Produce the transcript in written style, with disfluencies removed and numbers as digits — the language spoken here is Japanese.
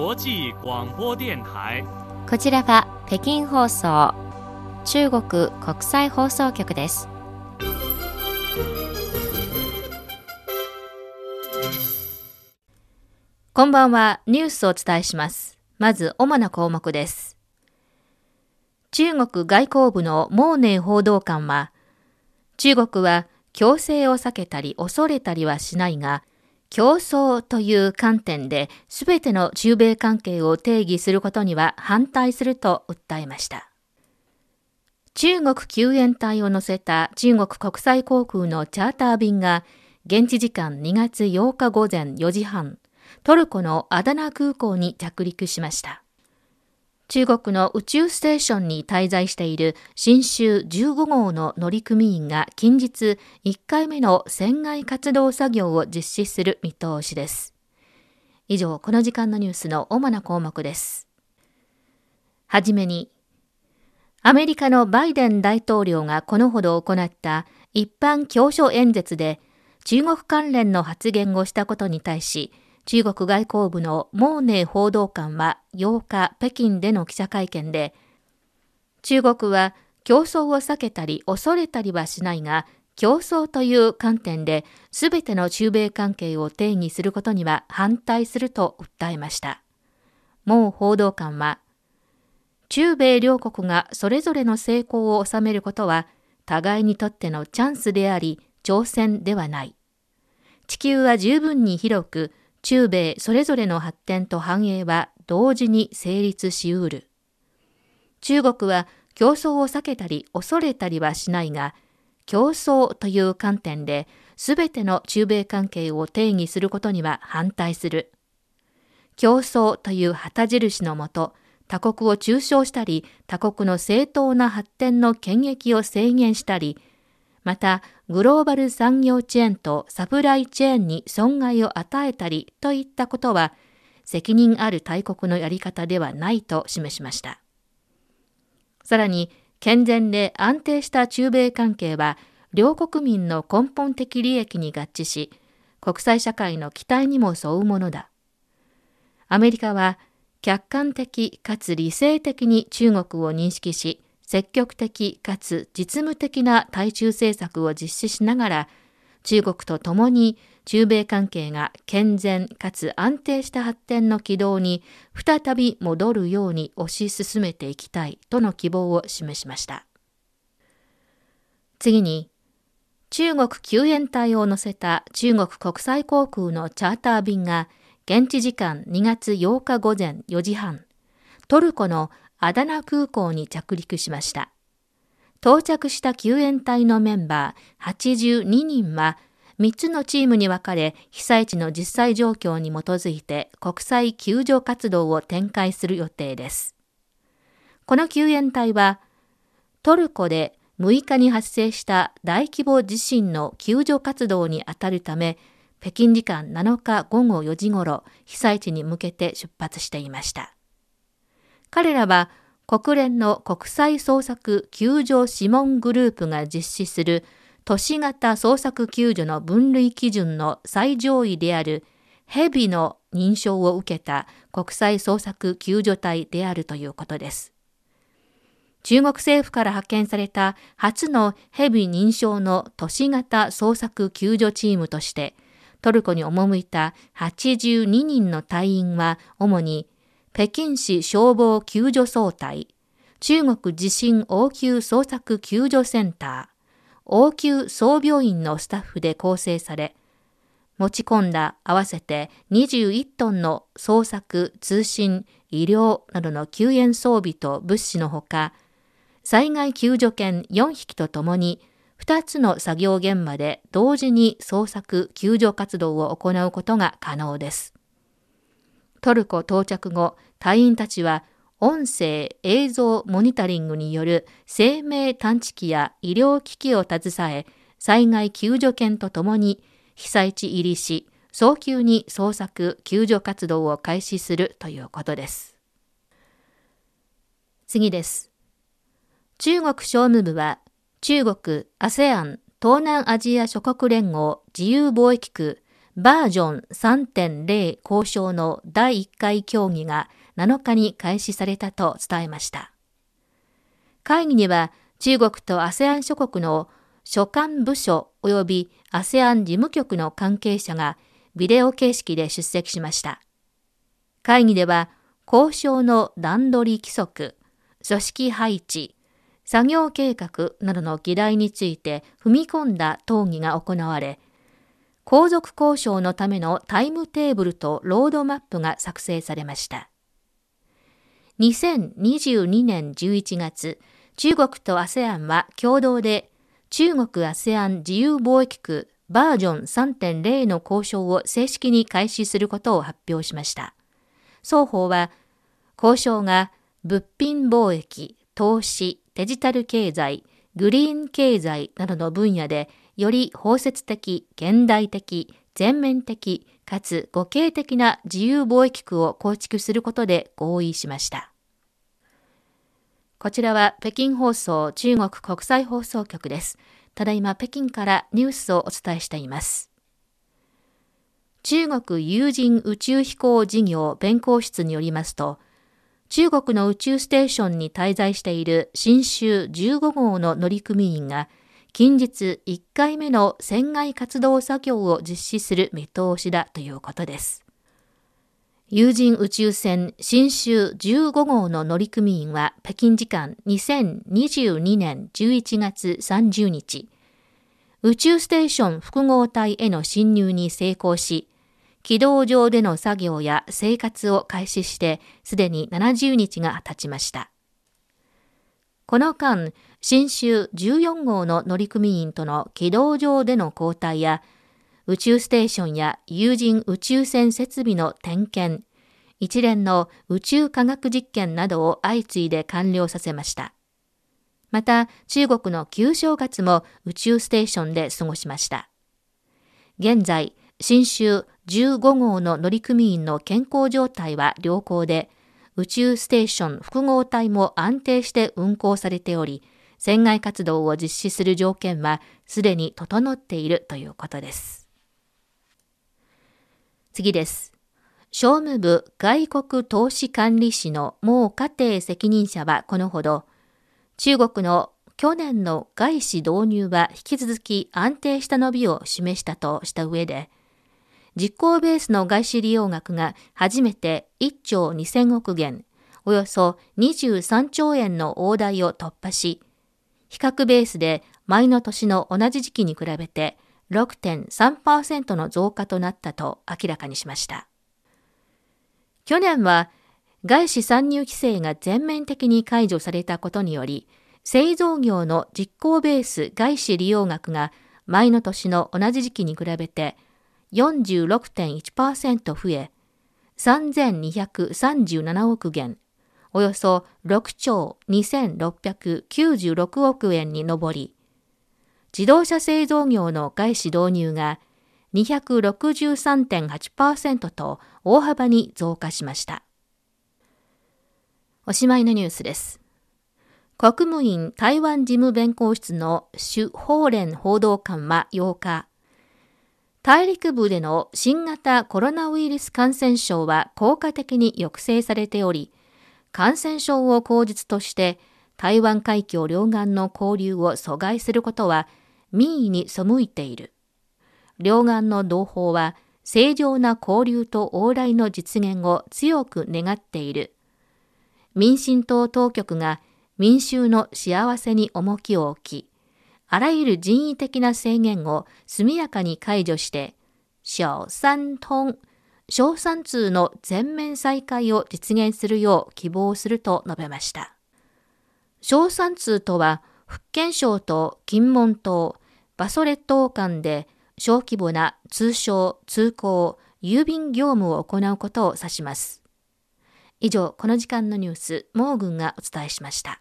こちらは北京放送、中国国際放送局です。こんばんは、ニュースをお伝えします。まず主な項目です。中国外交部の毛寧報道官は、中国は強制を避けたり恐れたりはしないが、競争という観点で全ての中米関係を定義することには反対すると訴えました。中国救援隊を乗せた中国国際航空のチャーター便が現地時間2月8日午前4時半、トルコのアダナ空港に着陸しました。中国の宇宙ステーションに滞在している神舟15号の乗組員が近日1回目の船外活動作業を実施する見通しです。以上、この時間のニュースの主な項目です。はじめに、アメリカのバイデン大統領がこのほど行った一般教書演説で中国関連の発言をしたことに対し、中国外交部の毛寧報道官は8日北京での記者会見で、中国は競争を避けたり恐れたりはしないが、競争という観点で全ての中米関係を定義することには反対すると訴えました。毛報道官は、中米両国がそれぞれの成功を収めることは互いにとってのチャンスであり、挑戦ではない。地球は十分に広く、中米それぞれの発展と繁栄は同時に成立しうる。中国は競争を避けたり恐れたりはしないが、競争という観点で全ての中米関係を定義することには反対する。競争という旗印のもと、他国を中傷したり、他国の正当な発展の権益を制限したり、また、グローバル産業チェーンとサプライチェーンに損害を与えたりといったことは、責任ある大国のやり方ではないと示しました。さらに、健全で安定した中米関係は、両国民の根本的利益に合致し、国際社会の期待にも沿うものだ。アメリカは、客観的かつ理性的に中国を認識し、積極的かつ実務的な対中政策を実施しながら、中国とともに中米関係が健全かつ安定した発展の軌道に再び戻るように推し進めていきたいとの希望を示しました。次に、中国救援隊を乗せた中国国際航空のチャーター便が現地時間2月8日午前4時半、トルコのアダナ空港に着陸しました。到着した救援隊のメンバー82人は3つのチームに分かれ、被災地の実際状況に基づいて国際救助活動を展開する予定です。この救援隊は、トルコで6日に発生した大規模地震の救助活動にあたるため、北京時間7日午後4時ごろ、被災地に向けて出発していました。彼らは国連の国際捜索救助諮問グループが実施する都市型捜索救助の分類基準の最上位であるヘビの認証を受けた国際捜索救助隊であるということです。中国政府から派遣された初のヘビ認証の都市型捜索救助チームとして、トルコに赴いた82人の隊員は主に北京市消防救助総隊、中国地震応急捜索救助センター、応急総病院のスタッフで構成され、持ち込んだ合わせて21トンの捜索、通信、医療などの救援装備と物資のほか、災害救助犬4匹とともに、2つの作業現場で同時に捜索・救助活動を行うことが可能です。トルコ到着後、隊員たちは音声・映像モニタリングによる生命探知機や医療機器を携え、災害救助犬とともに被災地入りし、早急に捜索・救助活動を開始するということです。次です。中国商務部は、中国、ASEAN、東南アジア諸国連合自由貿易区バージョン 3.0 交渉の第1回協議が7日に開始されたと伝えました。会議には中国と ASEAN 諸国の所管部署及び ASEAN 事務局の関係者がビデオ形式で出席しました。会議では交渉の段取り規則、組織配置、作業計画などの議題について踏み込んだ討議が行われ、航続交渉のためのタイムテーブルとロードマップが作成されました。2022年11月、中国と ASEAN は共同で中国 ASEAN 自由貿易区バージョン 3.0 の交渉を正式に開始することを発表しました。双方は交渉が物品貿易、投資、デジタル経済、グリーン経済などの分野でより包摂的、現代的、全面的、かつ互恵的な自由貿易区を構築することで合意しました。こちらは北京放送中国国際放送局です。ただいま北京からニュースをお伝えしています。中国有人宇宙飛行事業弁公室によりますと、中国の宇宙ステーションに滞在している神舟15号の乗組員が、近日1回目の船外活動作業を実施する見通しだということです。有人宇宙船神舟15号の乗組員は北京時間2022年11月30日、宇宙ステーション複合体への進入に成功し、軌道上での作業や生活を開始してすでに70日が経ちました。この間、神舟14号の乗組員との軌道上での交代や、宇宙ステーションや有人宇宙船設備の点検、一連の宇宙科学実験などを相次いで完了させました。また、中国の旧正月も宇宙ステーションで過ごしました。現在、神舟15号の乗組員の健康状態は良好で、宇宙ステーション複合体も安定して運行されており、船外活動を実施する条件はすでに整っているということです。次です。商務部外国投資管理士の毛家庭責任者はこのほど、中国の去年の外資導入は引き続き安定した伸びを示したとした上で、実行ベースの外資利用額が初めて1兆2000億元、およそ23兆円の大台を突破し、比較ベースで前の年の同じ時期に比べて 6.3% の増加となったと明らかにしました。去年は外資参入規制が全面的に解除されたことにより、製造業の実行ベース外資利用額が前の年の同じ時期に比べて46.1% 増え、3237億元、およそ6兆2696億円に上り、自動車製造業の外資導入が 263.8% と大幅に増加しました。おしまいのニュースです。国務院台湾事務弁公室の朱鳳蓮報道官は8日、大陸部での新型コロナウイルス感染症は効果的に抑制されており、感染症を口実として台湾海峡両岸の交流を阻害することは民意に背いている。両岸の同胞は正常な交流と往来の実現を強く願っている。民進党当局が民衆の幸せに重きを置き、あらゆる人為的な制限を速やかに解除して、小三通の全面再開を実現するよう希望すると述べました。小三通とは、福建省と金門島、馬祖列島間で小規模な通商、通航、郵便業務を行うことを指します。以上、この時間のニュース、毛軍がお伝えしました。